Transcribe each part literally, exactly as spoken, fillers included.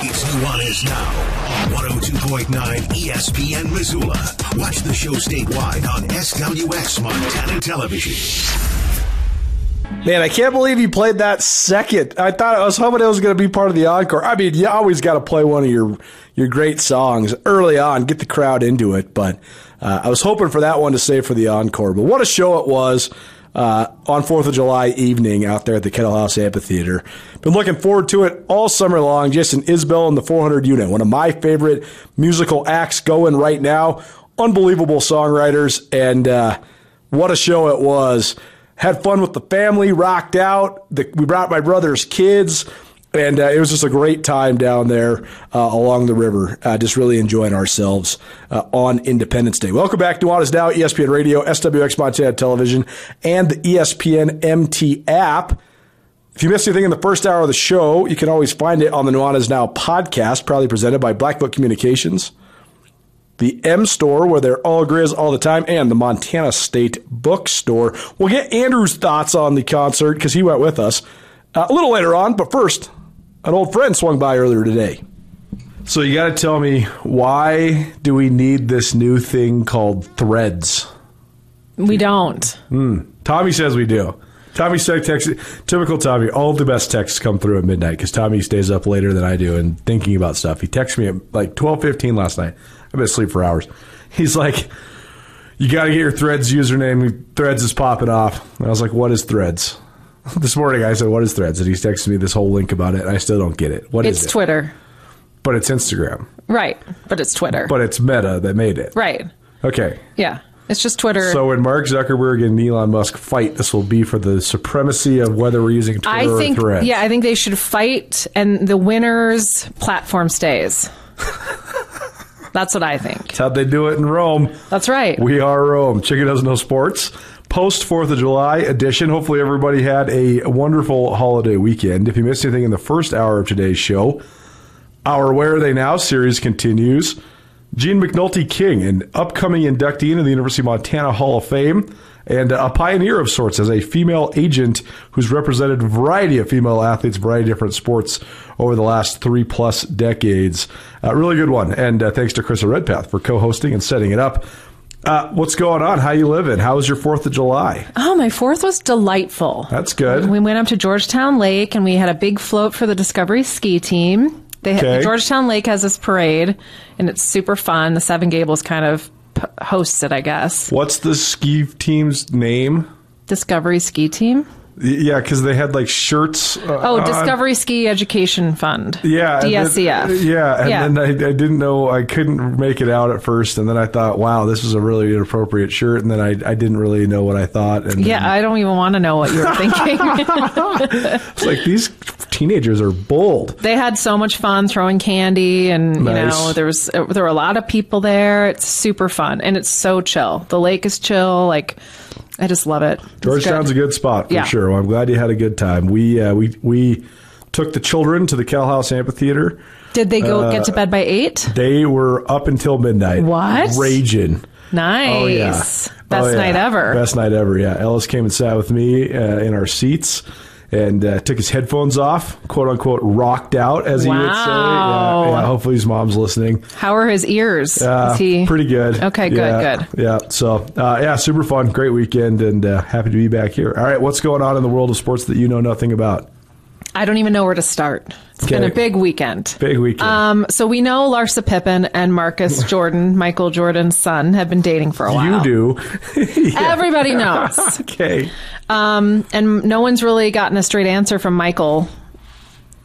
It's Nuanez Now, one oh two point nine E S P N Missoula. Watch the show statewide on S W X Montana Television. Man, I can't believe you played that second. I thought I was hoping it was going to be part of the encore. I mean, you always got to play one of your, your great songs early on, get the crowd into it. But uh, I was hoping for that one to save for the encore. But what a show it was. Uh, on fourth of July evening out there at the Kettle House Amphitheater. Been looking forward to it all summer long. Jason Isbell and the four hundred Unit, one of my favorite musical acts going right now. Unbelievable songwriters, and uh, what a show it was. Had fun with the family, rocked out. The, we brought my brother's kids, and uh, it was just a great time down there uh, along the river, uh, just really enjoying ourselves uh, on Independence Day. Welcome back to Nuanez Now, E S P N Radio, S W X Montana Television, and the E S P N M T app. If you missed anything in the first hour of the show, you can always find it on the Nuanez Now podcast, proudly presented by Blackfoot Communications, the M Store, where they're all Grizz all the time, and the Montana State Bookstore. We'll get Andrew's thoughts on the concert, because he went with us, uh, a little later on, but first, an old friend swung by earlier today. So you got to tell me, why do we need this new thing called Threads? We don't. Mm. Tommy says we do. Tommy said text, typical Tommy, all the best texts come through at midnight because Tommy stays up later than I do and thinking about stuff. He texted me at like twelve fifteen last night. I've been asleep for hours. He's like, you got to get your Threads username. Threads is popping off. And I was like, what is Threads? This morning I said, what is Threads? And he texted me this whole link about it, and I still don't get it. What is it? It's Twitter. But it's Instagram. Right, but it's Twitter. But it's Meta that made it. Right. Okay. Yeah, it's just Twitter. So when Mark Zuckerberg and Elon Musk fight, this will be for the supremacy of whether we're using Twitter I think, or Threads. Yeah, I think they should fight, and the winner's platform stays. That's what I think. That's how they do it in Rome. That's right. We are Rome. Chicken doesn't know sports. Post fourth of July edition. Hopefully everybody had a wonderful holiday weekend. If you missed anything in the first hour of today's show, our Where Are They Now series continues. Gene McNulty King, an upcoming inductee into the University of Montana Hall of Fame and a pioneer of sorts as a female agent who's represented a variety of female athletes, a variety of different sports over the last three-plus decades. A really good one, and uh, thanks to Krista Redpath for co-hosting and setting it up. Uh, what's going on? How you living? How was your fourth of July? Oh, my fourth was delightful. That's good. We went up to Georgetown Lake, and we had a big float for the Discovery Ski Team. They okay. had, Georgetown Lake has this parade, and it's super fun. The Seven Gables kind of p- hosts it, I guess. What's the ski team's name? Discovery Ski Team. Yeah, because they had like shirts. Uh, oh, Discovery on. Ski Education Fund. Yeah. D S E F. And then, yeah. And yeah. then I, I didn't know, I couldn't make it out at first. And then I thought, wow, this is a really inappropriate shirt. And then I, I didn't really know what I thought. And yeah, then, I don't even want to know what you were thinking. It's like these teenagers are bold. They had so much fun throwing candy. And, nice. you know, there was there were a lot of people there. It's super fun. And it's so chill. The lake is chill. Like, I just love it. It's Georgetown's good. a good spot for yeah. sure. Well, I'm glad you had a good time. We uh, we we took the children to the Cal House Amphitheater. Did they go uh, get to bed by eight? They were up until midnight. What? Raging. Nice. Oh, yeah. Best oh, yeah. night ever. Best night ever, yeah. Ellis came and sat with me uh, in our seats and uh, took his headphones off, quote-unquote rocked out, as wow. he would say. Yeah, yeah, hopefully his mom's listening. How are his ears? Uh, Is he... Pretty good. Okay, good, yeah, good. Yeah, so, uh, yeah, super fun, great weekend, and uh, happy to be back here. All right, what's going on in the world of sports that you know nothing about? I don't even know where to start. It's okay. been a big weekend. Big weekend. Um, so we know Larsa Pippen and Marcus Jordan, Michael Jordan's son, have been dating for a while. You do. yeah. Everybody knows. Okay. Um, and no one's really gotten a straight answer from Michael,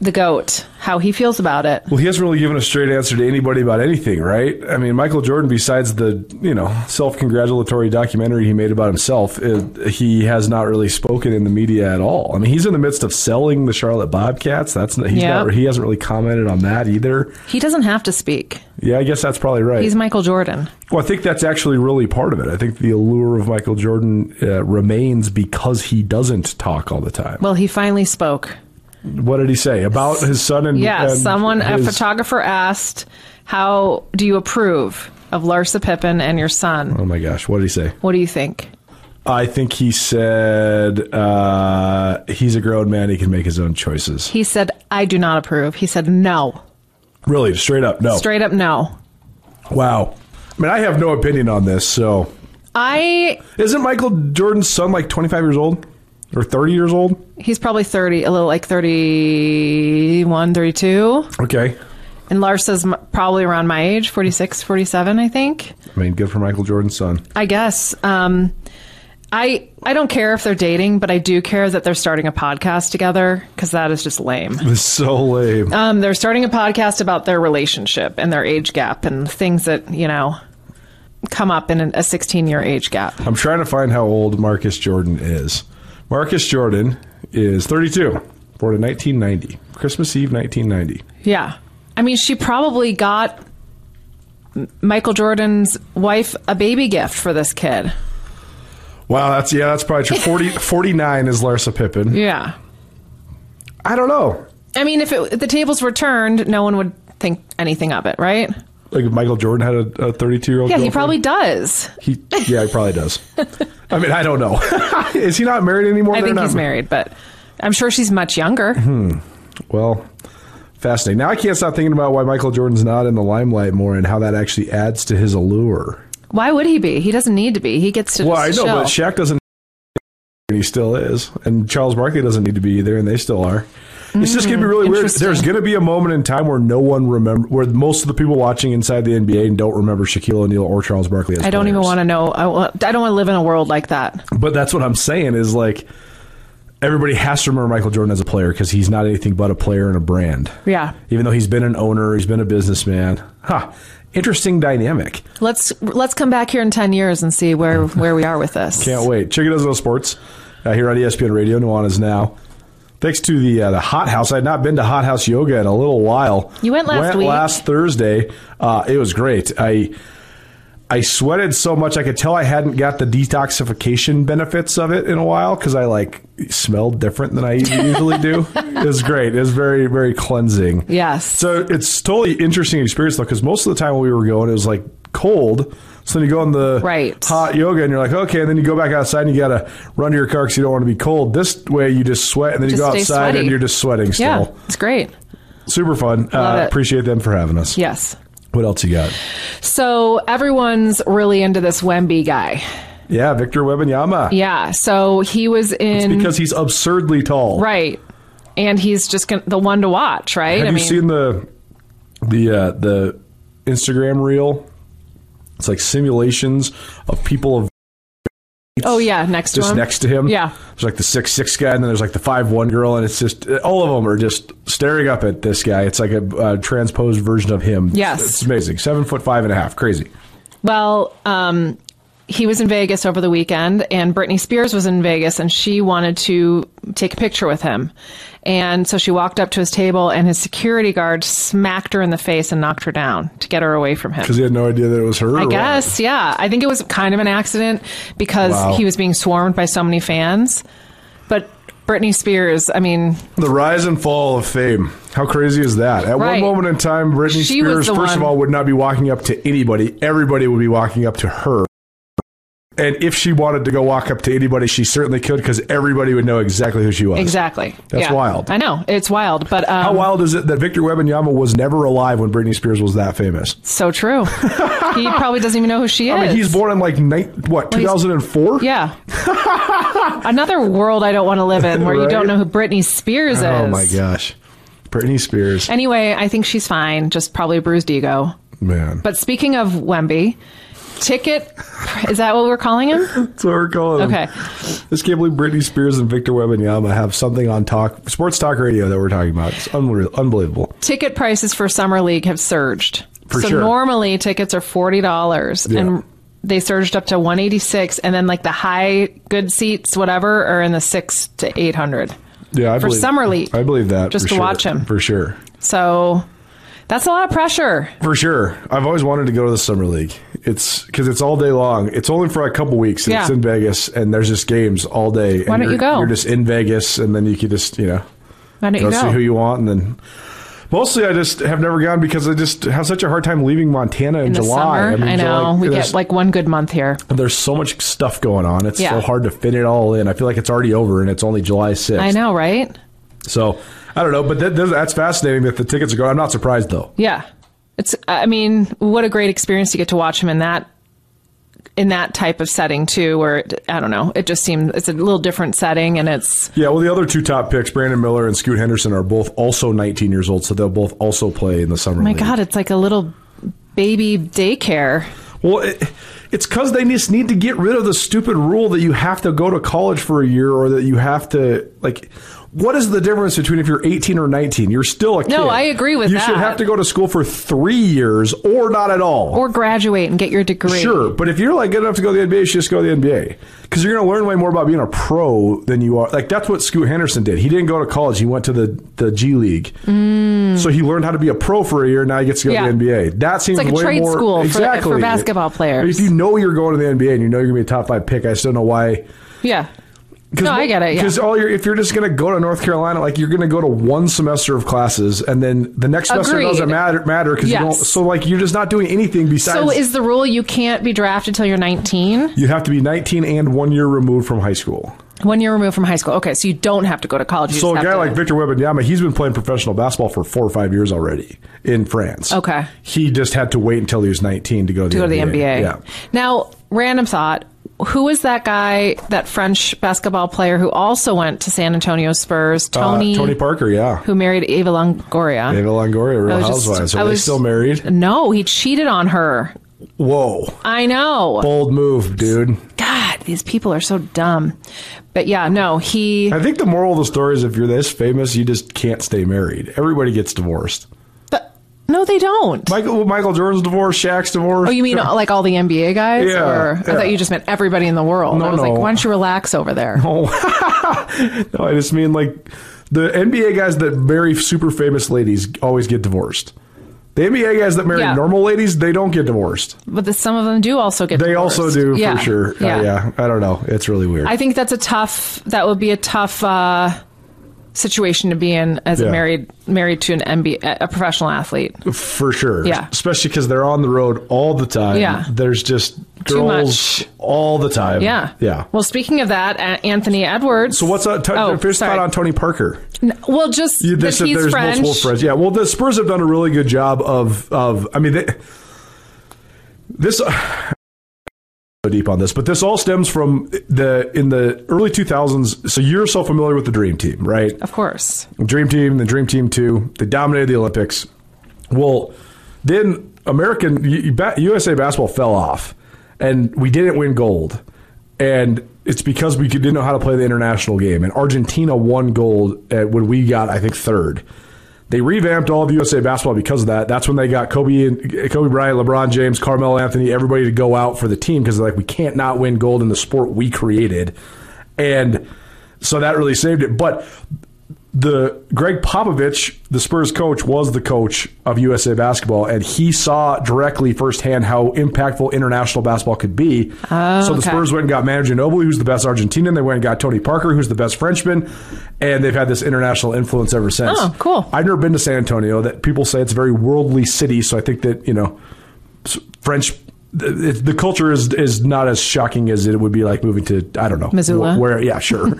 the GOAT, how he feels about it. Well, he hasn't really given a straight answer to anybody about anything, right? I mean, Michael Jordan, besides the, you know, self-congratulatory documentary he made about himself, it, he has not really spoken in the media at all. I mean, he's in the midst of selling the Charlotte Bobcats. That's not, he's yep. not, he hasn't really commented on that either. He doesn't have to speak. Yeah, I guess that's probably right. He's Michael Jordan. Well, I think that's actually really part of it. I think the allure of Michael Jordan uh, remains because he doesn't talk all the time. Well, he finally spoke. What did he say about his son? And yeah, and someone, his... a photographer asked, how do you approve of Larsa Pippen and your son? Oh, my gosh. What did he say? What do you think? I think he said uh, he's a grown man. He can make his own choices. He said, I do not approve. He said, no. Really? Straight up no? Straight up no. Wow. I mean, I have no opinion on this, so. I. Isn't Michael Jordan's son like twenty-five years old? Or thirty years old? He's probably thirty, a little like thirty-one, thirty-two. Okay. And Larsa's probably around my age, forty-six, forty-seven, I think. I mean, good for Michael Jordan's son. I guess. Um, I I don't care if they're dating, but I do care that they're starting a podcast together, because that is just lame. It's so lame. Um, they're starting a podcast about their relationship and their age gap and things that, you know, come up in a sixteen-year age gap. I'm trying to find how old Marcus Jordan is. Marcus Jordan is thirty-two, born in nineteen ninety, Christmas Eve, nineteen ninety. Yeah. I mean, she probably got Michael Jordan's wife a baby gift for this kid. Wow, that's, yeah, that's probably true. forty, forty-nine is Larsa Pippen. Yeah. I don't know. I mean, if, it, if the tables were turned, no one would think anything of it, right? Like if Michael Jordan had a, a thirty-two-year-old Yeah, girlfriend? He probably does. He, yeah, he probably does. I mean, I don't know. Is he not married anymore? I They're think not... he's married, but I'm sure she's much younger. Hmm. Well, fascinating. Now I can't stop thinking about why Michael Jordan's not in the limelight more and how that actually adds to his allure. Why would he be? He doesn't need to be. He gets to. Well, I know, but Shaq doesn't. And he still is, and Charles Barkley doesn't need to be either, and they still are. It's mm, just going to be really weird. There's going to be a moment in time where no one remember, where most of the people watching inside the N B A don't remember Shaquille O'Neal or Charles Barkley as I don't players. Even want to know. I, I don't want to live in a world like that. But that's what I'm saying is like everybody has to remember Michael Jordan as a player because he's not anything but a player and a brand. Yeah. Even though he's been an owner, he's been a businessman. Huh. Interesting dynamic. Let's let's come back here in ten years and see where, where we are with this. Can't wait. Chicken doesn't know sports uh, here on E S P N Radio. Nuanez Now. Thanks to the uh, the Hot House. I had not been to Hot House Yoga in a little while. You went last went week. Last Thursday. Uh, it was great. I I sweated so much. I could tell I hadn't got the detoxification benefits of it in a while because I like smelled different than I usually do. It was great. It was very, very cleansing. Yes. So it's totally interesting experience, though, because most of the time when we were going, it was like cold. So then you go on the right. hot yoga and you're like, okay, and then you go back outside and you got to run to your car because you don't want to be cold. This way you just sweat and then just you go outside sweaty. And you're just sweating still. Yeah, it's great. Super fun. Uh, appreciate them for having us. Yes. What else you got? So everyone's really into this Wemby guy. Yeah, Victor Wembanyama. Yeah, so he was in... It's because he's absurdly tall. Right. And he's just gonna, the one to watch, right? Have I you mean, seen the the uh, the Instagram reel? It's like simulations of people of oh yeah next to just him. Next to him yeah there's like the six six guy and then there's like the five one girl and it's just all of them are just staring up at this guy. It's like a, a transposed version of him. Yes, it's, it's amazing. Seven foot five and a half. Crazy. Well, um he was in Vegas over the weekend and Britney Spears was in Vegas and she wanted to take a picture with him. And so she walked up to his table and his security guard smacked her in the face and knocked her down to get her away from him. Because he had no idea that it was her. I guess. What? Yeah. I think it was kind of an accident because wow. he was being swarmed by so many fans. But Britney Spears, I mean... The rise and fall of fame. How crazy is that? At right. one moment in time, Britney she Spears, first one. of all, would not be walking up to anybody. Everybody would be walking up to her. And if she wanted to go walk up to anybody, she certainly could, because everybody would know exactly who she was. Exactly. That's yeah. wild. I know. It's wild. But um, how wild is it that Victor Wembanyama was never alive when Britney Spears was that famous? So true. He probably doesn't even know who she is. I mean, he's born in like, what, two thousand four? Well, yeah. Another world I don't want to live in where right? you don't know who Britney Spears is. Oh, my gosh. Britney Spears. Anyway, I think she's fine. Just probably a bruised ego. Man. But speaking of Wemby... Ticket, is that what we're calling him? That's what we're calling him. Okay. I just can't believe Britney Spears and Victor Wembanyama have something on talk sports talk radio that we're talking about. It's unreal, unbelievable. Ticket prices for Summer League have surged. For so sure. Normally tickets are forty dollars yeah. and they surged up to one eighty-six, and then like the high good seats, whatever, are in the six to eight hundred. Yeah, I for believe, Summer League. I believe that. Just to sure. watch him. For sure. So that's a lot of pressure. For sure. I've always wanted to go to the Summer League. It's because it's all day long. It's only for a couple weeks. And yeah. It's in Vegas, and there's just games all day. And Why don't you go? You're just in Vegas, and then you can just, you know, Why don't go, you go see who you want. And then mostly I just have never gone because I just have such a hard time leaving Montana in, in July. I, mean, I know. July, we get like one good month here. There's so much stuff going on. It's yeah. so hard to fit it all in. I feel like it's already over, and it's only July sixth. I know, right? So I don't know, but that, that's fascinating that the tickets are going. I'm not surprised, though. Yeah. It's, I mean, what a great experience to get to watch him in that in that type of setting, too, where, it, I don't know, it just seemed, it's a little different setting, and it's... Yeah, well, the other two top picks, Brandon Miller and Scoot Henderson, are both also nineteen years old, so they'll both also play in the Summer oh my League. God, it's like a little baby daycare. Well, it, it's because they just need to get rid of the stupid rule that you have to go to college for a year, or that you have to, like... What is the difference between if you're eighteen or nineteen? You're still a kid. No, I agree with you that. You should have to go to school for three years or not at all. Or graduate and get your degree. Sure, but if you're like good enough to go to the N B A, you should just go to the N B A. Because you're going to learn way more about being a pro than you are. Like, that's what Scoot Henderson did. He didn't go to college. He went to the, the G League. Mm. So he learned how to be a pro for a year, and now he gets to go yeah. to the N B A. That seems it's like way a trade more, school exactly. for, for basketball players. But if you know you're going to the N B A and you know you're going to be a top five pick, I still don't know why. Yeah. No, I get it. Because yeah. all your, if you're just going to go to North Carolina, like you're going to go to one semester of classes, and then the next semester Agreed. doesn't matter matter because yes. you don't. So like you're just not doing anything besides. So is the rule you can't be drafted till you're nineteen? You have to be nineteen and one year removed from high school. One year removed from high school. Okay, so you don't have to go to college. You so just a guy like Victor Wembanyama, he's been playing professional basketball for four or five years already in France. Okay, he just had to wait until he was nineteen to go to, to the go N B A. To the N B A. Yeah. Now, random thought. Who was that guy, that French basketball player who also went to San Antonio Spurs? Tony uh, Tony Parker, yeah. Who married Ava Longoria. Ava Longoria, Real Housewives. Are they still married? No, he cheated on her. Whoa. I know. Bold move, dude. God, these people are so dumb. But yeah, no, he... I think the moral of the story is if you're this famous, you just can't stay married. Everybody gets divorced. No, they don't. Michael Michael Jordan's divorced, Shaq's divorced. Oh, you mean like all the N B A guys? Yeah. Or, I yeah. thought you just meant everybody in the world. No, I was no. like, why don't you relax over there? No. No, I just mean like the N B A guys that marry super famous ladies always get divorced. The N B A guys that marry yeah. normal ladies, they don't get divorced. But the, some of them do also get they divorced. They also do, yeah. for sure. Yeah. Uh, yeah. I don't know. It's really weird. I think that's a tough, that would be a tough... Uh, situation to be in as yeah. a married married to an N B A, a professional athlete, for sure. Yeah, especially because they're on the road all the time. Yeah, there's just girls all the time. Yeah, yeah. Well, speaking of that, Anthony Edwards. So what's up? T- oh, first sorry. thought on Tony Parker. No, well, just you, this, that he's there's French. Multiple friends. Yeah. Well, the Spurs have done a really good job of of. I mean, they, this. Uh, deep on this, but this all stems from the in the early two thousands. So you're so familiar with the Dream Team, right? Of course. Dream Team, the Dream Team two, they dominated the Olympics. Well, then American U S A Basketball fell off, and we didn't win gold, and it's because we didn't know how to play the international game. And Argentina won gold when we got, I think, third. They revamped all of U S A Basketball because of that. That's when they got Kobe, and, Kobe Bryant, LeBron James, Carmelo Anthony, everybody to go out for the team because they're like, we can't not win gold in the sport we created. And so that really saved it. But the Greg Popovich, the Spurs coach, was the coach of U S A Basketball, and he saw directly firsthand how impactful international basketball could be. Oh, so the okay. Spurs went and got Manu Ginobili, who's the best Argentinian. They went and got Tony Parker, who's the best Frenchman, and they've had this international influence ever since. Oh, cool. I've never been to San Antonio. That people say it's a very worldly city, so I think that, you know, French... The, the culture is is not as shocking as it would be like moving to, I don't know. Missoula. Where, yeah, sure.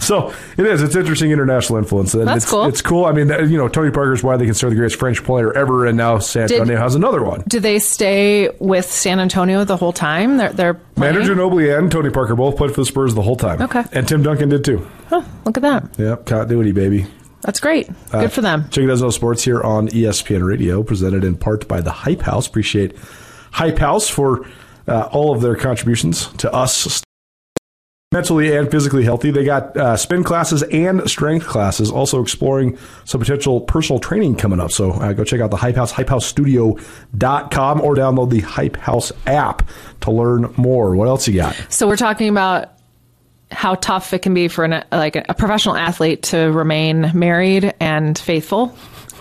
So it is. It's interesting international influence. And That's it's, cool. It's cool. I mean, you know, Tony Parker is widely considered the greatest French player ever, and now San Did, Antonio has another one. Do they stay with San Antonio the whole time? They're, they're Manager Ginobili and Tony Parker both played for the Spurs the whole time. Okay. And Tim Duncan did too. Huh, look at that. Yep, continuity, baby. That's great. Uh, Good for them. Chicken Doesn't Know Sports here on E S P N Radio, presented in part by the Hype House. Appreciate Hype House for uh, all of their contributions to us, mentally and physically healthy. They got uh, spin classes and strength classes, also exploring some potential personal training coming up. So uh, go check out the Hype House, hype house studio dot com, or download the Hype House app to learn more. What else you got? So we're talking about how tough it can be for an, like a professional athlete to remain married and faithful.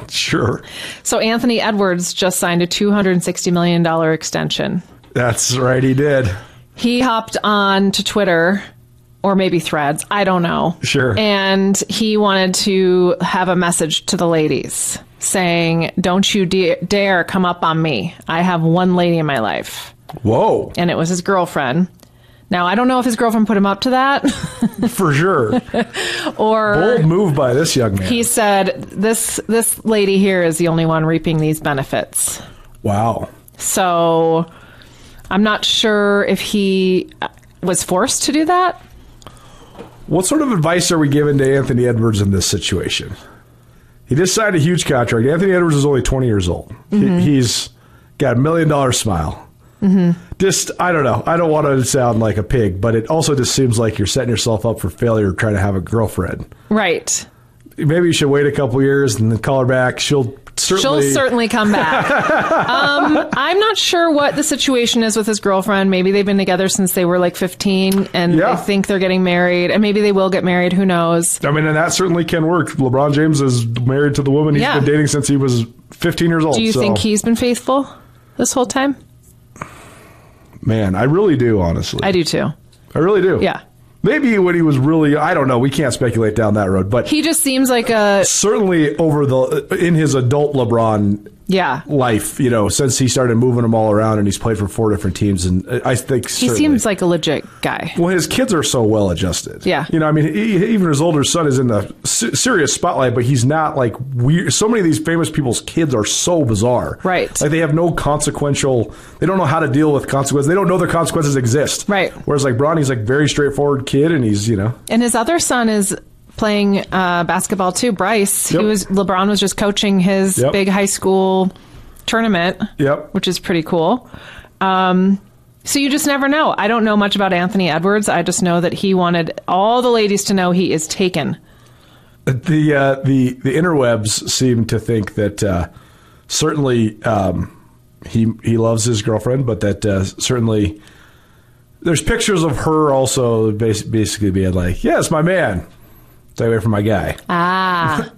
Sure. So Anthony Edwards just signed a two hundred sixty million dollars extension. That's right, he did. He hopped on to Twitter, or maybe Threads, I don't know. Sure. And he wanted to have a message to the ladies saying, don't you de- dare come up on me. I have one lady in my life. Whoa. And it was his girlfriend. Now, I don't know if his girlfriend put him up to that. For sure. Or bold move by this young man. He said, this this lady here is the only one reaping these benefits. Wow. So I'm not sure if he was forced to do that. What sort of advice are we giving to Anthony Edwards in this situation? He just signed a huge contract. Anthony Edwards is only twenty years old. Mm-hmm. He, he's got a million-dollar smile. Mm-hmm. Just, I don't know. I don't want to sound like a pig, but it also just seems like you're setting yourself up for failure trying to have a girlfriend. Right. Maybe you should wait a couple years and then call her back. She'll certainly... She'll certainly come back. um, I'm not sure what the situation is with his girlfriend. Maybe they've been together since they were like fifteen, and yeah. they think they're getting married, and maybe they will get married. Who knows? I mean, and that certainly can work. LeBron James is married to the woman he's yeah. been dating since he was fifteen years old. Do you so. think he's been faithful this whole time? Man, I really do, honestly. I do, too. I really do. Yeah. Maybe when he was really, I don't know, we can't speculate down that road, but... He just seems like a... Certainly over the, in his adult LeBron yeah. life, you know, since he started moving them all around and he's played for four different teams, and I think He seems like a legit guy. Well, his kids are so well-adjusted. Yeah. You know, I mean, even his older son is in the serious spotlight, but he's not like weird. So many of these famous people's kids are so bizarre. Right. Like, they have no consequential... They don't know how to deal with consequences. They don't know their consequences exist. Right. Whereas, like, Bronny's, like, very straightforward kid, and he's, you know... And his other son is... playing uh, basketball too, Bryce. Yep. He was LeBron was just coaching his yep. big high school tournament, yep. which is pretty cool. Um, so you just never know. I don't know much about Anthony Edwards. I just know that he wanted all the ladies to know he is taken. The uh, the the interwebs seem to think that uh, certainly um, he he loves his girlfriend, but that uh, certainly there's pictures of her also basically being like, yes, my man. Stay away from my guy. Ah.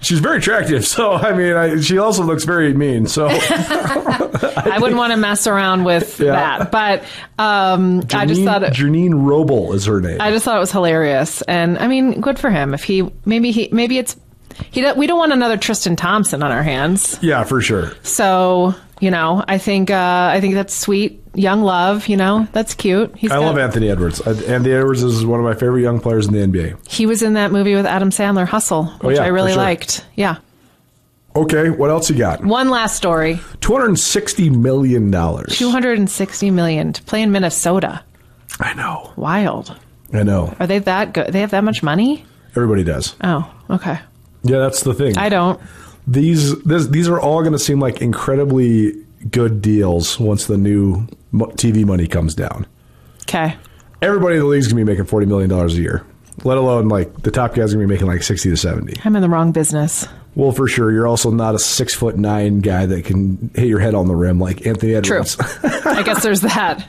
She's very attractive, so, I mean, I, she also looks very mean, so. I, I wouldn't want to mess around with yeah. that, but um, Janine, I just thought. It, Janine Roble is her name. I just thought it was hilarious, and, I mean, good for him. If he, maybe he, maybe it's, he. we don't want another Tristan Thompson on our hands. Yeah, for sure. So, you know, I think, uh, I think that's sweet. Young love, you know, that's cute. He's I got, love Anthony Edwards. Anthony Edwards is one of my favorite young players in the N B A. He was in that movie with Adam Sandler, Hustle, which oh, yeah, I really sure. liked. Yeah. Okay, what else you got? One last story. two hundred sixty million dollars. two hundred sixty million dollars to play in Minnesota. I know. Wild. I know. Are they that good? They have that much money? Everybody does. Oh, okay. Yeah, that's the thing. I don't. These, this, these are all going to seem like incredibly good deals once the new T V money comes down. Okay. Everybody in the league's going to be making forty million dollars a year, let alone like the top guys are going to be making like sixty to seventy. I'm in the wrong business. Well, for sure. You're also not a six foot nine guy that can hit your head on the rim like Anthony Edwards. True. I guess there's that.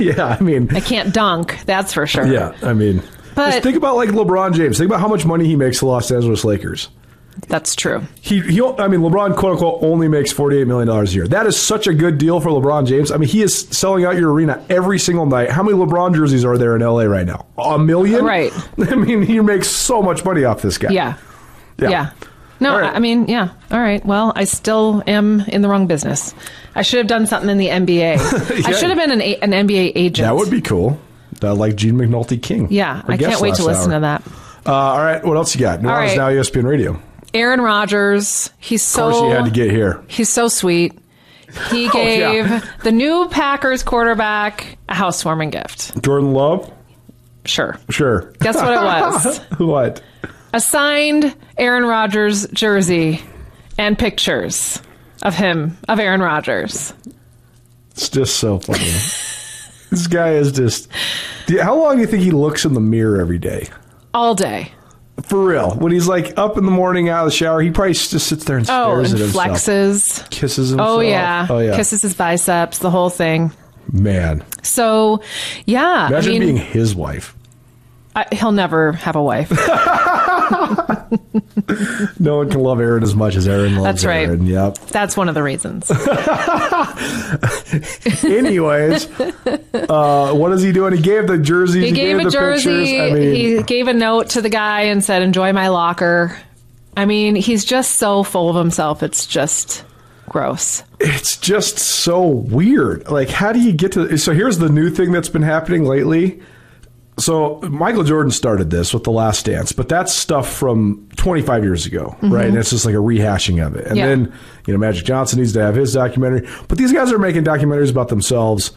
Yeah, I mean. I can't dunk, that's for sure. Yeah, I mean. But just think about like LeBron James. Think about how much money he makes to Los Angeles Lakers. That's true. He, he, I mean, LeBron, quote unquote, only makes forty-eight million dollars a year. That is such a good deal for LeBron James. I mean, he is selling out your arena every single night. How many LeBron jerseys are there in L A right now? A million? Right. I mean, he makes so much money off this guy. Yeah. Yeah. yeah. No, right. I mean, yeah. All right. Well, I still am in the wrong business. I should have done something in the N B A. yeah. I should have been an, an N B A agent. That would be cool. Uh, like Gene McNulty King. Yeah. I can't wait to listen hour. to that. Uh, all right. What else you got? Nuanez right. Now E S P N Radio. Aaron Rodgers, he's so... Of course he had to get here. He's so sweet. He gave oh, yeah. the new Packers quarterback a housewarming gift. Jordan Love? Sure. Sure. Guess what it was? What? A signed Aaron Rodgers jersey and pictures of him, of Aaron Rodgers. It's just so funny. This guy is just... How long do you think he looks in the mirror every day? All day. For real. When he's like up in the morning out of the shower, he probably just sits there and stares oh, and at himself. Flexes. Kisses himself. Oh yeah. oh, yeah. Kisses his biceps, the whole thing. Man. So, yeah. Imagine I mean, being his wife. I, he'll never have a wife. No one can love Aaron as much as Aaron loves That's right. Aaron. Yep. That's one of the reasons. Anyways, uh, what is he doing? He gave the jerseys. He, he gave, gave a the jersey. Pictures. I mean, he gave a note to the guy and said, "Enjoy my locker." I mean, he's just so full of himself. It's just gross. It's just so weird. Like, how do you get to? So here's the new thing that's been happening lately. So Michael Jordan started this with The Last Dance, but that's stuff from twenty-five years ago, mm-hmm. right? And it's just like a rehashing of it. And yeah. then, you know, Magic Johnson needs to have his documentary. But these guys are making documentaries about themselves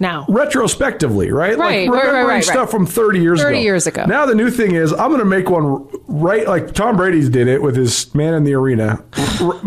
now, retrospectively, right? Right, like, right, right, right. Stuff right. from thirty years ago. thirty years ago. Now the new thing is, I'm going to make one right like Tom Brady's did it with his Man in the Arena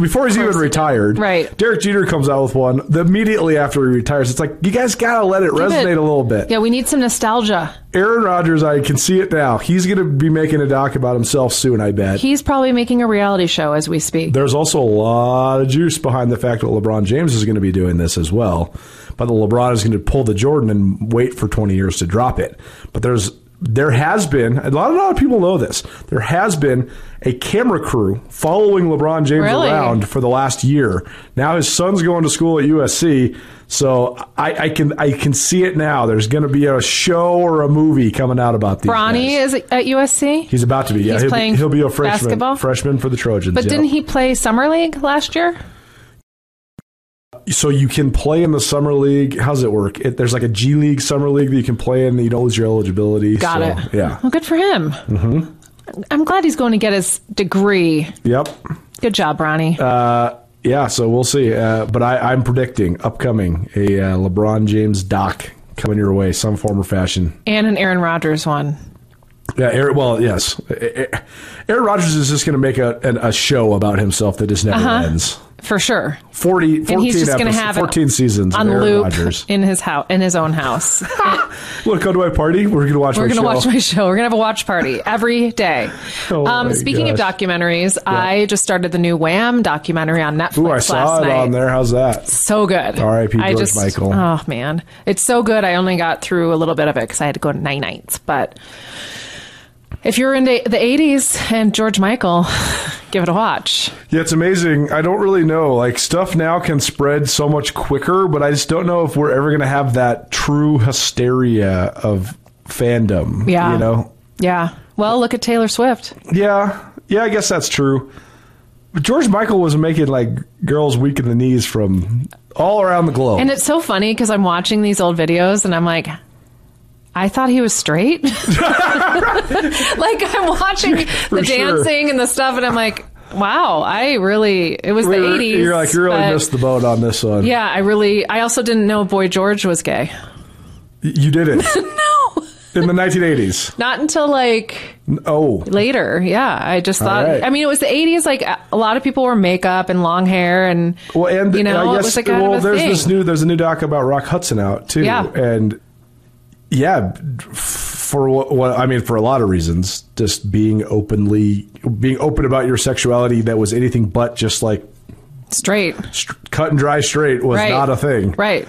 before he's even retired. Right. Derek Jeter comes out with one the, immediately after he retires. It's like, you guys got to let it Keep resonate it. a little bit. Yeah, we need some nostalgia. Aaron Rodgers, I can see it now. He's going to be making a doc about himself soon, I bet. He's probably making a reality show as we speak. There's also a lot of juice behind the fact that LeBron James is going to be doing this as well. But the LeBron is going to pull the Jordan and wait for twenty years to drop it. But there's there has been, a lot, a lot of people know this, there has been a camera crew following LeBron James really? around for the last year. Now his son's going to school at U S C, so I, I can I can see it now. There's going to be a show or a movie coming out about these Bronny guys. is at U S C? He's about to be. He's yeah, he'll, playing be, he'll be a freshman, basketball? freshman for the Trojans. But yeah. didn't he play Summer League last year? So you can play in the summer league. How's it work? It, there's like a G League summer league that you can play in. That you don't lose your eligibility. Got so, it. Yeah. Well, good for him. Mm-hmm. I'm glad he's going to get his degree. Yep. Good job, Bronny. Uh, yeah. So we'll see. Uh, but I, I'm predicting upcoming a uh, LeBron James doc coming your way, some form or fashion, and an Aaron Rodgers one. Yeah, Aaron, well, yes. Aaron Rodgers is just going to make a an, a show about himself that just never uh-huh. ends. For sure. forty, fourteen, and he's just episodes, have fourteen seasons on of Aaron Rodgers. In his, house, in his own house. Look, go to my party. We're going to watch We're my gonna show. We're going to watch my show. We're going to have a watch party every day. oh um, speaking gosh. of documentaries, yeah. I just started the new Wham! Documentary on Netflix last night. Ooh, I saw it night. on there. How's that? So good. R I P George just, Michael. Oh, man. It's so good. I only got through a little bit of it because I had to go to night nights. But if you're into the eighties and George Michael... Give it a watch. Yeah, it's amazing. I don't really know. Like, stuff now can spread so much quicker, but I just don't know if we're ever going to have that true hysteria of fandom. Yeah. You know? Yeah. Well, look at Taylor Swift. Yeah. Yeah, I guess that's true. But George Michael was making, like, girls weak in the knees from all around the globe. And it's so funny because I'm watching these old videos and I'm like... I thought he was straight. Like, I'm watching For the dancing sure. and the stuff, and I'm like, wow, I really, it was really, the eighties. You're like, you really missed the boat on this one. Yeah, I really, I also didn't know Boy George was gay. You didn't? No. In the nineteen eighties? Not until, like, oh. later, yeah. I just thought, right. I mean, it was the eighties, like, a lot of people were makeup and long hair, and, well, and you know, guess, it was like kind well, of a there's thing. This new, there's a new doc about Rock Hudson out, too, yeah. and... Yeah, for what, what I mean, for a lot of reasons, just being openly being open about your sexuality that was anything but just like straight, st- cut and dry straight was right. not a thing. Right.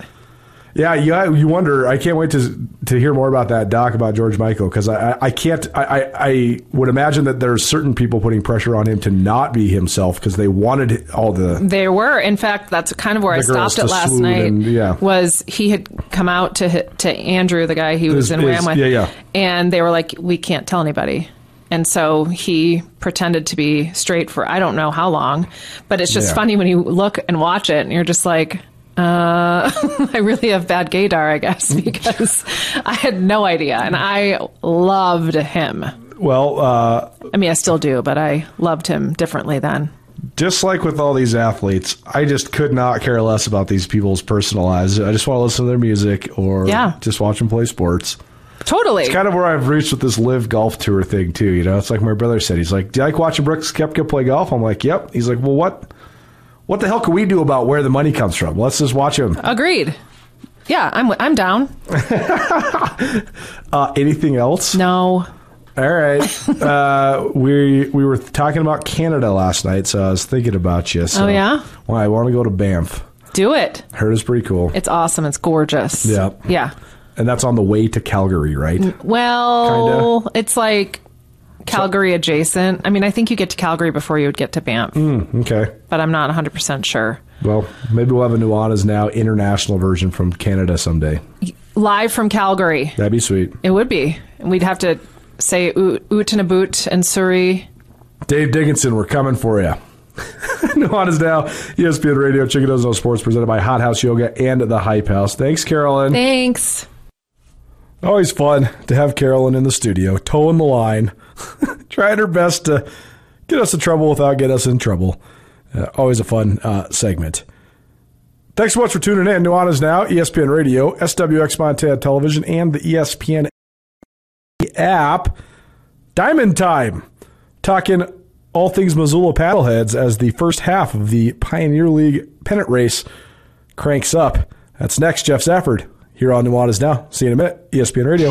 Yeah, you you wonder. I can't wait to to hear more about that doc about George Michael, because I I can't. I I would imagine that there's certain people putting pressure on him to not be himself because they wanted all the. They were, in fact, that's kind of where I stopped it last night. And, yeah. was he had come out to to Andrew, the guy he was in Wham with, yeah, yeah, and they were like, we can't tell anybody. And so he pretended to be straight for I don't know how long, but it's just yeah. funny when you look and watch it and you're just like, uh, I really have bad gaydar, I guess, because I had no idea. And I loved him. Well, uh, I mean, I still do, but I loved him differently then. Just like with all these athletes, I just could not care less about these people's personal lives. I just want to listen to their music or yeah. just watch them play sports. Totally. It's kind of where I've reached with this live golf tour thing, too. You know, it's like my brother said. He's like, do you like watching Brooks Koepka play golf? I'm like, yep. He's like, well, what what the hell can we do about where the money comes from? Let's just watch him. Agreed. Yeah, I'm I'm down. uh, anything else? No. All right. uh, we we were talking about Canada last night, so I was thinking about you. So. Oh, yeah? Well, I want to go to Banff. Do it. I heard it's pretty cool. It's awesome. It's gorgeous. Yeah. Yeah. And that's on the way to Calgary, right? Well, Kinda. It's like Calgary so, adjacent. I mean, I think you get to Calgary before you would get to Banff. Mm, okay. But I'm not one hundred percent sure. Well, maybe we'll have a Nuanez Now international version from Canada someday. Live from Calgary. That'd be sweet. It would be. And we'd have to say oot and a boot and Surrey. Dave Dickinson, we're coming for you. Nuanez Now, E S P N Radio, Chicken Does No Sports, presented by Hot House Yoga and the Hype House. Thanks, Carolyn. Thanks. Always fun to have Carolyn in the studio, toeing the line, trying her best to get us in trouble without getting us in trouble. Uh, always a fun uh, segment. Thanks so much for tuning in. Nuanez Now, E S P N Radio, S W X Montana Television, and the E S P N app. Diamond Time. Talking all things Missoula Paddleheads as the first half of the Pioneer League pennant race cranks up. That's next. Jeff Zafford. Here on Nuanez Now. See you in a minute. E S P N Radio.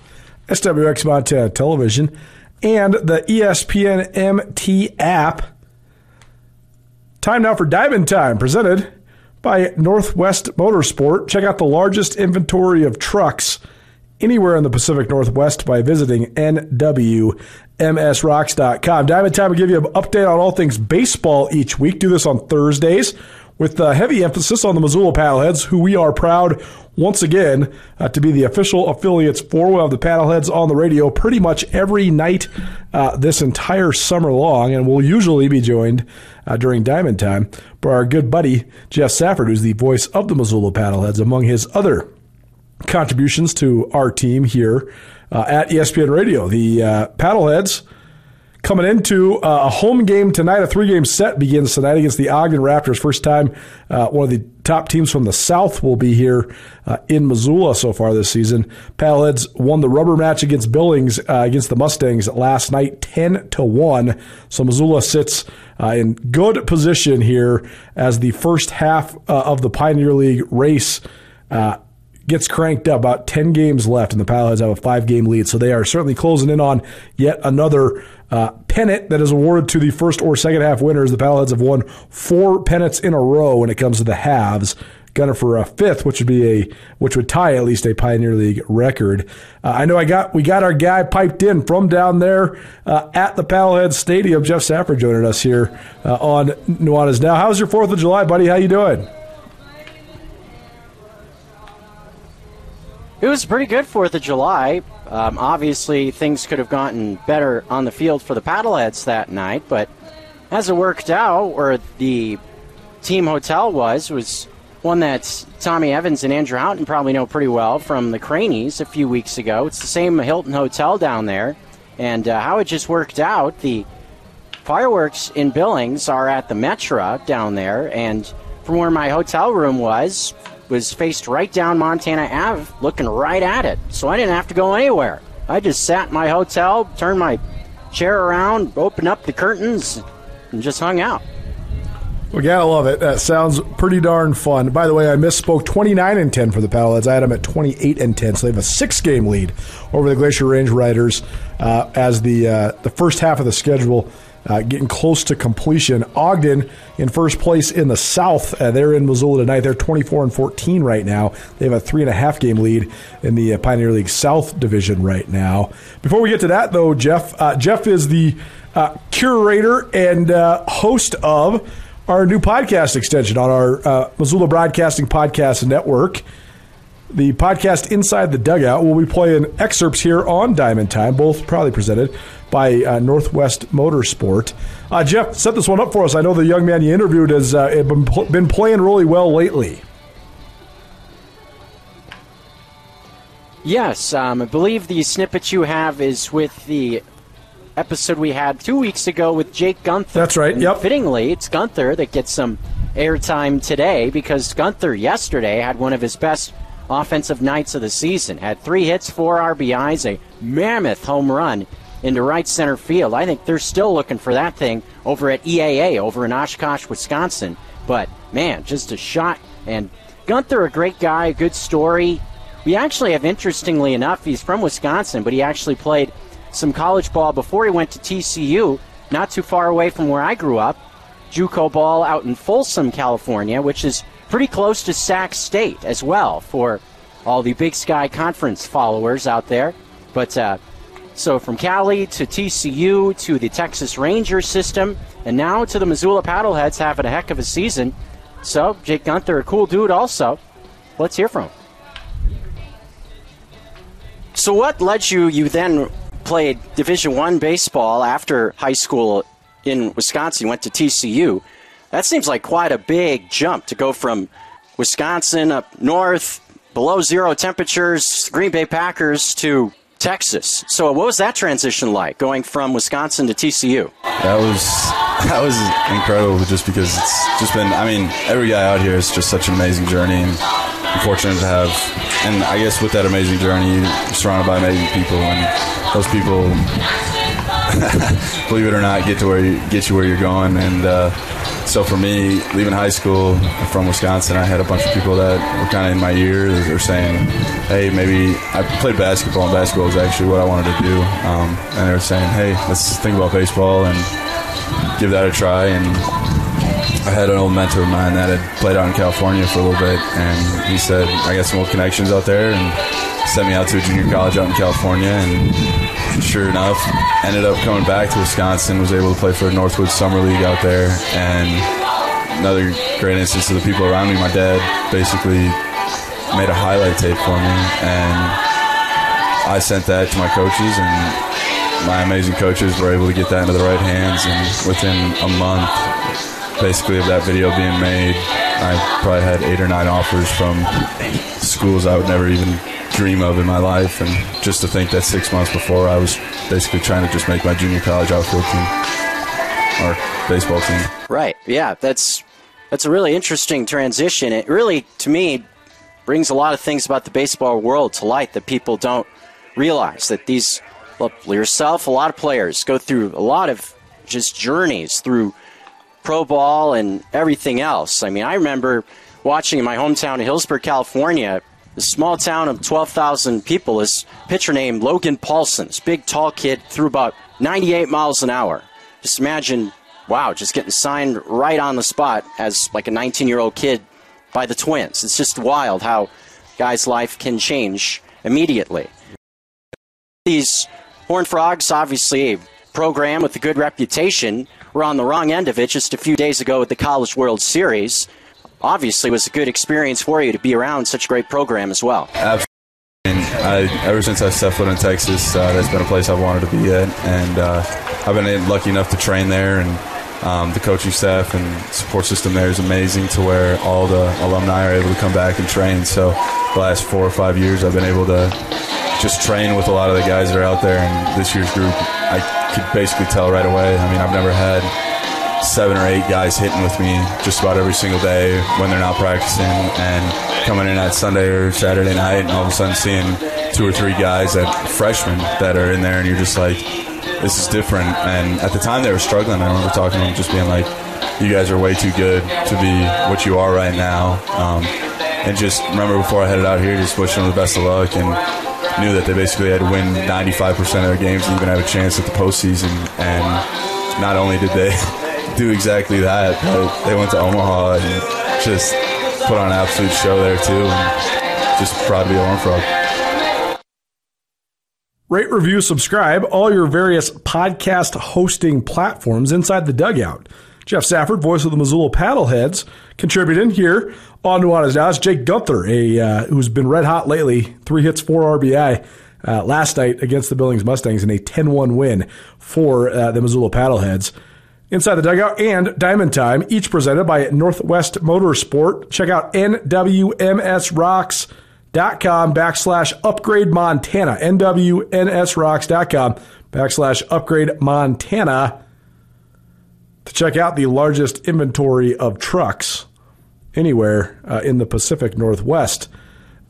S W X Montana Television, and the E S P N M T app. Time now for Diamond Time, presented by Northwest Motorsport. Check out the largest inventory of trucks anywhere in the Pacific Northwest by visiting n w m s rocks dot com. Diamond Time will give you an update on all things baseball each week. Do this on Thursdays with a heavy emphasis on the Missoula Paddleheads, who we are proud once again uh, to be the official affiliates for. We'll have the Paddleheads on the radio pretty much every night uh, this entire summer long, and we'll usually be joined Uh, during Diamond Time by our good buddy Jeff Zafford, who's the voice of the Missoula Paddleheads, among his other contributions to our team here uh, at E S P N Radio. The uh, Paddleheads coming into uh, a home game tonight. A three-game set begins tonight against the Ogden Raptors. First time uh, one of the top teams from the South will be here uh, in Missoula so far this season. Paddleheads won the rubber match against Billings, uh, against the Mustangs last night, ten to one. So Missoula sits uh, in good position here as the first half uh, of the Pioneer League race uh, gets cranked up. About ten games left, and the Pileheads have a five-game lead. So they are certainly closing in on yet another uh, pennant that is awarded to the first or second-half winners. The Pileheads have won four pennants in a row when it comes to the halves, gunning for a fifth, which would be a which would tie at least a Pioneer League record. Uh, I know I got we got our guy piped in from down there uh, at the Pileheads Stadium. Jeff Safford joining us here uh, on Nuanez Now. How's your Fourth of July, buddy? How you doing? It was a pretty good Fourth of July. Um, obviously, things could have gotten better on the field for the Paddleheads that night, but as it worked out, or the team hotel was was. One that Tommy Evans and Andrew Houghton probably know pretty well from the Cranies a few weeks ago. It's the same Hilton Hotel down there. And uh, how it just worked out, the fireworks in Billings are at the Metra down there. And from where my hotel room was, was faced right down Montana Avenue, looking right at it. So I didn't have to go anywhere. I just sat in my hotel, turned my chair around, opened up the curtains, and just hung out. We gotta love it. That sounds pretty darn fun. By the way, I misspoke. twenty-nine and ten for the Paddleheads. I had them at twenty-eight and ten, so they have a six-game lead over the Glacier Range Riders uh, as the uh, the first half of the schedule uh, getting close to completion. Ogden in first place in the South. Uh, they're in Missoula tonight. They're twenty-four and fourteen right now. They have a three and a half game lead in the uh, Pioneer League South Division right now. Before we get to that, though, Jeff uh, Jeff is the uh, curator and uh, host of our new podcast extension on our uh, Missoula Broadcasting Podcast Network. The podcast Inside the Dugout will be playing excerpts here on Diamond Time, both probably presented by uh, Northwest Motorsport. Uh, Jeff, set this one up for us. I know the young man you interviewed has uh, been, pl- been playing really well lately. Yes, um, I believe the snippet you have is with the episode we had two weeks ago with Jake Gunther. That's right, yep. And fittingly, it's Gunther that gets some airtime today because Gunther yesterday had one of his best offensive nights of the season. Had three hits, four R B Is, a mammoth home run into right center field. I think they're still looking for that thing over at E A A over in Oshkosh, Wisconsin. But, man, just a shot. And Gunther, a great guy, a good story. We actually have, interestingly enough, he's from Wisconsin, but he actually played some college ball before he went to T C U, not too far away from where I grew up. JUCO ball out in Folsom, California, which is pretty close to Sac State as well for all the Big Sky Conference followers out there. But uh, so from Cali to T C U to the Texas Ranger system, and now to the Missoula Paddleheads having a heck of a season. So Jake Gunther, a cool dude also. Let's hear from him. So what led you, you then played Division One baseball after high school in Wisconsin, went to T C U. That seems like quite a big jump to go from Wisconsin up north, below zero temperatures, Green Bay Packers, to Texas. So what was that transition like, going from Wisconsin to T C U? That was that was incredible just because it's just been, I mean, every guy out here is just such an amazing journey. And I'm fortunate to have, and I guess with that amazing journey, you're surrounded by amazing people, and those people, believe it or not, get to where you, get you where you're going. And uh, so for me, leaving high school from Wisconsin, I had a bunch of people that were kind of in my ear that were saying, hey, maybe I played basketball, and basketball was actually what I wanted to do. Um, and they were saying, hey, let's think about baseball and give that a try. And I had an old mentor of mine that had played out in California for a little bit, and he said, I got some old connections out there, and sent me out to a junior college out in California, and sure enough, ended up coming back to Wisconsin, was able to play for Northwood Summer League out there, and another great instance of the people around me. My dad basically made a highlight tape for me, and I sent that to my coaches, and my amazing coaches were able to get that into the right hands, and within a month, basically, of that video being made, I probably had eight or nine offers from schools I would never even dream of in my life. And just to think that six months before, I was basically trying to just make my junior college outfield team or baseball team. Right. Yeah, that's that's a really interesting transition. It really, to me, brings a lot of things about the baseball world to light that people don't realize, that these, well, yourself, a lot of players go through a lot of just journeys through pro ball and everything else. I mean, I remember watching in my hometown of Hillsburg, California, The small town of twelve thousand people, this pitcher named Logan Paulson, this big, tall kid, threw about ninety-eight miles an hour. Just imagine, wow, just getting signed right on the spot as like a nineteen-year-old kid by the Twins. It's just wild how guys' life can change immediately. These Horned Frogs, obviously a program with a good reputation, were on the wrong end of it just a few days ago at the College World Series. Obviously, it was a good experience for you to be around such a great program as well. Absolutely. I, ever since I set foot in Texas, uh, that's been a place I've wanted to be at, and uh, I've been lucky enough to train there, and um, the coaching staff and support system there is amazing to where all the alumni are able to come back and train. So the last four or five years, I've been able to just train with a lot of the guys that are out there, and this year's group, I could basically tell right away. I mean, I've never had seven or eight guys hitting with me just about every single day when they're not practicing, and coming in at Sunday or Saturday night and all of a sudden seeing two or three guys that freshmen that are in there, and you're just like, this is different. And at the time they were struggling. I remember talking to them, just being like, you guys are way too good to be what you are right now, um, and just remember before I headed out here just wishing them the best of luck, and knew that they basically had to win ninety-five percent of their games to even have a chance at the postseason. And not only did they do exactly that, but they went to Omaha and just put on an absolute show there too, and just proud to be a Horned Frog. Rate, review, subscribe, all your various podcast hosting platforms inside the dugout. Jeff Safford, voice of the Missoula Paddleheads, contributing here on Nuanez Now. It's Jake Gunther, a, uh, who's been red hot lately, three hits, four R B I. Uh, last night against the Billings Mustangs in a ten one win for uh, the Missoula Paddleheads. Inside the Dugout and Diamond Time, each presented by Northwest Motorsport. Check out nwmsrocks.com backslash upgrade Montana. nwmsrocks.com backslash upgrade Montana to check out the largest inventory of trucks anywhere uh, in the Pacific Northwest.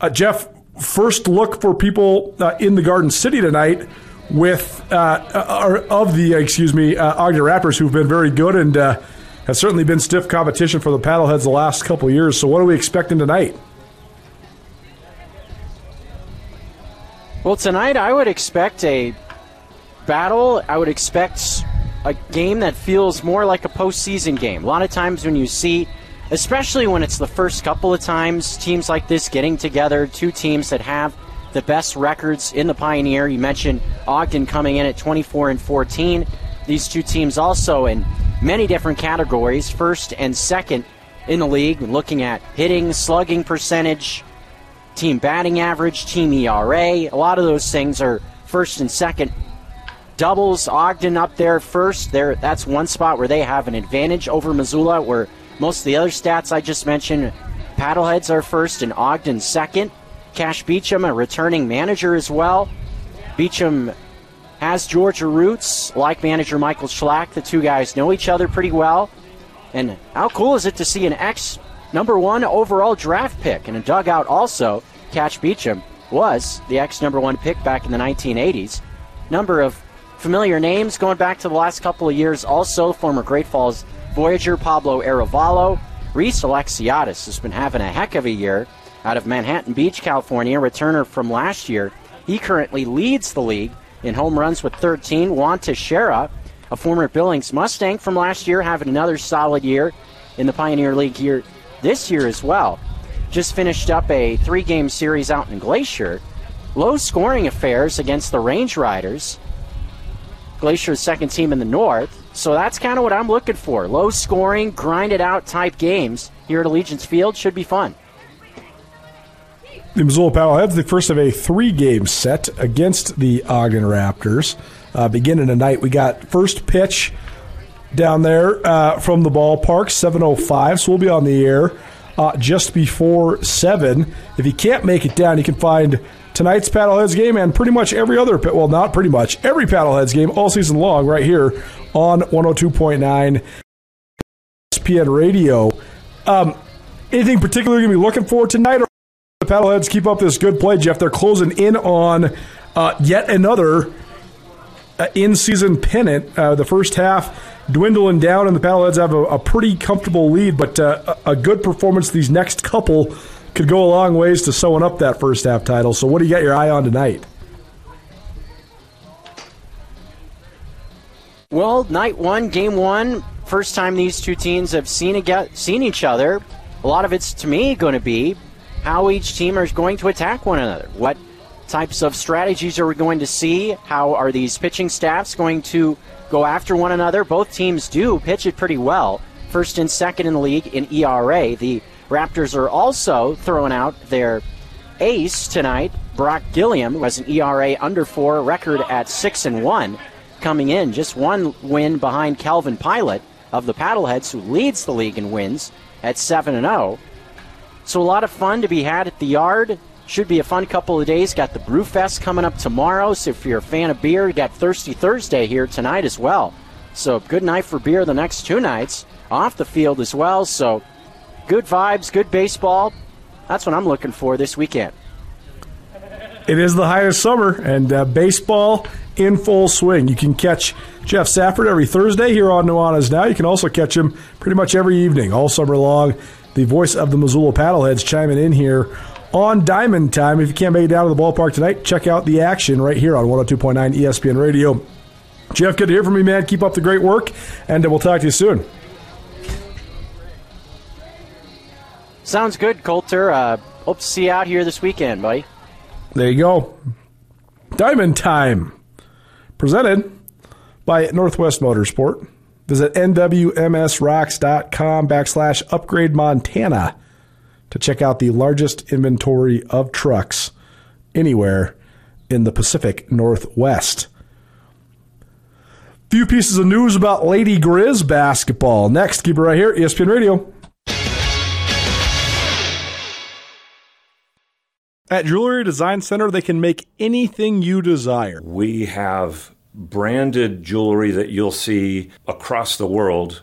Uh, Jeff, first look for people uh, in the Garden City tonight. With uh, or of the excuse me, uh, Ogden Raptors, who've been very good and uh, have certainly been stiff competition for the Paddleheads the last couple of years. So, what are we expecting tonight? Well, tonight I would expect a battle. I would expect a game that feels more like a postseason game. A lot of times when you see, especially when it's the first couple of times, teams like this getting together, two teams that have the best records in the Pioneer. You mentioned Ogden coming in at twenty-four and fourteen. These two teams also in many different categories, first and second in the league, looking at hitting, slugging percentage, team batting average, team E R A. A lot of those things are first and second. Doubles, Ogden up there first. There, that's one spot where they have an advantage over Missoula, where most of the other stats I just mentioned, Paddleheads are first and Ogden second. Cash Beacham, a returning manager as well. Beacham has Georgia roots, like manager Michael Schlack. The two guys know each other pretty well. And how cool is it to see an ex-number one overall draft pick in a dugout also? Cash Beacham was the ex-number one pick back in the nineteen eighties. Number of familiar names going back to the last couple of years also. Former Great Falls Voyager Pablo Arevalo. Reese Alexiadis has been having a heck of a year. Out of Manhattan Beach, California, returner from last year, he currently leads the league in home runs with thirteen. Juan Teixeira, a former Billings Mustang from last year, having another solid year in the Pioneer League here this year as well. Just finished up a three-game series out in Glacier. Low-scoring affairs against the Range Riders. Glacier's second team in the North, so that's kind of what I'm looking for. Low-scoring, grinded-out type games here at Allegiance Field should be fun. The Missoula Paddleheads, the first of a three-game set against the Ogden Raptors. Uh, beginning tonight, we got first pitch down there uh, from the ballpark, seven oh five. So we'll be on the air uh, just before seven. If you can't make it down, you can find tonight's Paddleheads game and pretty much every other, well, not pretty much, every Paddleheads game all season long right here on one oh two point nine E S P N Radio. Um, anything particular you're going to be looking for tonight? Or the Paddleheads keep up this good play, Jeff. They're closing in on uh, yet another uh, in-season pennant. Uh, the first half dwindling down, and the Paddleheads have a, a pretty comfortable lead, but uh, a good performance these next couple could go a long ways to sewing up that first half title. So what do you got your eye on tonight? Well, night one, game one, first time these two teams have seen, again, seen each other. A lot of it's, to me, going to be how each team is going to attack one another. What types of strategies are we going to see? How are these pitching staffs going to go after one another? Both teams do pitch it pretty well. First and second in the league in E R A. The Raptors are also throwing out their ace tonight, Brock Gilliam, who has an E R A under four, record at six and one, coming in just one win behind Calvin Pilot of the Paddleheads, who leads the league in wins at seven and zero. So a lot of fun to be had at the yard. Should be a fun couple of days. Got the Brewfest coming up tomorrow. So if you're a fan of beer, you got Thirsty Thursday here tonight as well. So good night for beer the next two nights off the field as well. So good vibes, good baseball. That's what I'm looking for this weekend. It is the height of summer, and uh, baseball in full swing. You can catch Jeff Safford every Thursday here on Nuanez Now. You can also catch him pretty much every evening all summer long. The voice of the Missoula Paddleheads chiming in here on Diamond Time. If you can't make it down to the ballpark tonight, check out the action right here on one oh two point nine E S P N Radio. Jeff, good to hear from you, man. Keep up the great work, and we'll talk to you soon. Sounds good, Coulter. Uh, hope to see you out here this weekend, buddy. There you go. Diamond Time, presented by Northwest Motorsport. Visit nwmsrocks.com backslash upgrade Montana to check out the largest inventory of trucks anywhere in the Pacific Northwest. Few pieces of news about Lady Grizz basketball. Next, keep it right here, E S P N Radio. At Jewelry Design Center, they can make anything you desire. We have branded jewelry that you'll see across the world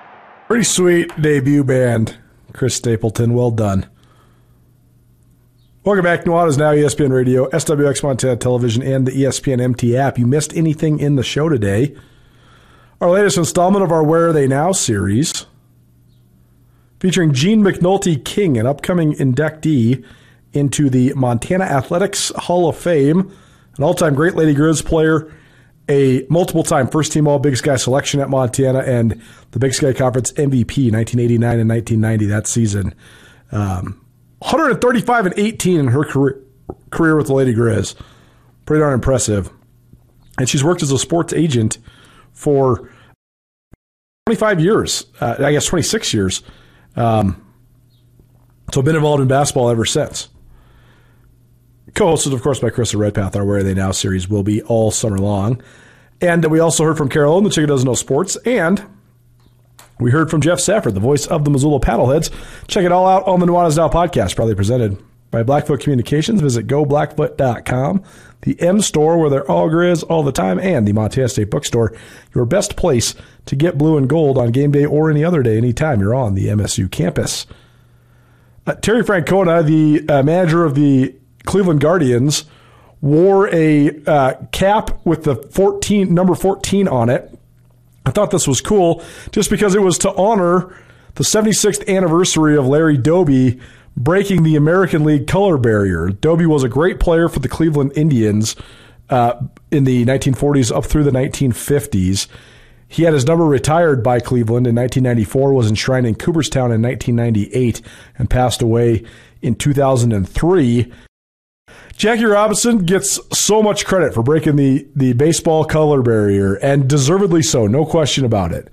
Pretty sweet debut band, Chris Stapleton. Well done. Welcome back. Nuanez Now, E S P N Radio, S W X Montana Television, and the E S P N M T app. You missed anything in the show today? Our latest installment of our Where Are They Now series, featuring Gene McNulty King, an upcoming inductee into the Montana Athletics Hall of Fame, an all-time great Lady Grizz player, a multiple-time first-team All-Big Sky selection at Montana, and the Big Sky Conference M V P, nineteen eighty-nine and nineteen ninety, that season. Um, one thirty-five and eighteen in her career, career with the Lady Grizz. Pretty darn impressive. And she's worked as a sports agent for twenty-five years, uh, I guess twenty-six years, Um, so been involved in basketball ever since. Co-hosted, of course, by Chris and Redpath, our Where Are They Now series will be all summer long. And we also heard from Carol Owen, the chick who doesn't know sports, and we heard from Jeff Safford, the voice of the Missoula Paddleheads. Check it all out on the Nuanez Now podcast, probably presented by Blackfoot Communications. Visit go blackfoot dot com, the M Store, where they're all Grizz all the time, and the Montana State Bookstore, your best place to get blue and gold on game day or any other day, anytime you're on the M S U campus. Uh, Terry Francona, the uh, manager of the Cleveland Guardians, wore a uh, cap with the fourteen number fourteen on it. I thought this was cool just because it was to honor the seventy-sixth anniversary of Larry Doby breaking the American League color barrier. Doby was a great player for the Cleveland Indians uh, in the nineteen forties up through the nineteen fifties. He had his number retired by Cleveland in nineteen ninety-four, was enshrined in Cooperstown in nineteen ninety-eight, and passed away in two thousand three. Jackie Robinson gets so much credit for breaking the, the baseball color barrier, and deservedly so, no question about it.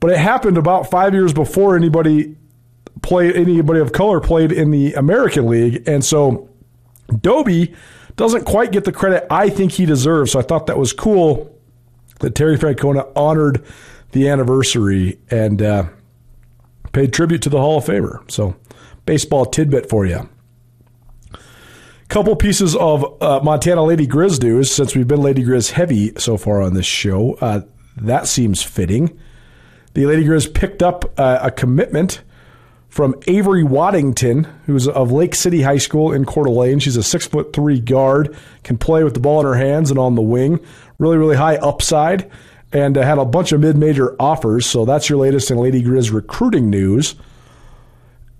But it happened about five years before anybody played anybody of color played in the American League, and so Doby doesn't quite get the credit I think he deserves. So I thought that was cool that Terry Francona honored the anniversary and uh, paid tribute to the Hall of Famer. So baseball tidbit for you. Couple pieces of uh, Montana Lady Grizz news, since we've been Lady Grizz heavy so far on this show. Uh, that seems fitting. The Lady Grizz picked up uh, a commitment from Avery Waddington, who's of Lake City High School in Coeur d'Alene. She's a six foot three guard, can play with the ball in her hands and on the wing. Really, really high upside, and uh, had a bunch of mid-major offers. So that's your latest in Lady Grizz recruiting news.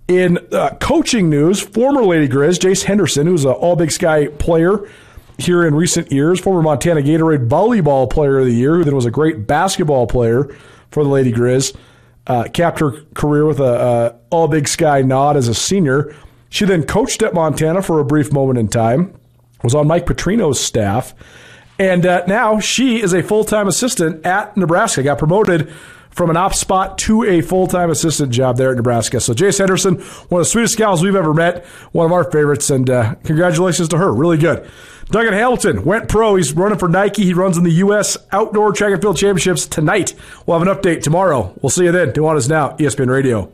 In uh, coaching news, former Lady Grizz, Jace Henderson, who's an All-Big Sky player here in recent years, former Montana Gatorade Volleyball Player of the Year, who then was a great basketball player for the Lady Grizz, uh, capped her career with an All-Big Sky nod as a senior. She then coached at Montana for a brief moment in time, was on Mike Petrino's staff, and uh, now she is a full-time assistant at Nebraska, got promoted from an op spot to a full-time assistant job there at Nebraska. So Jace Henderson, one of the sweetest gals we've ever met, one of our favorites, and uh, congratulations to her. Really good. Duncan Hamilton went pro. He's running for Nike. He runs in the U S Outdoor Track and Field Championships tonight. We'll have an update tomorrow. We'll see you then. Nuanez Now, E S P N Radio.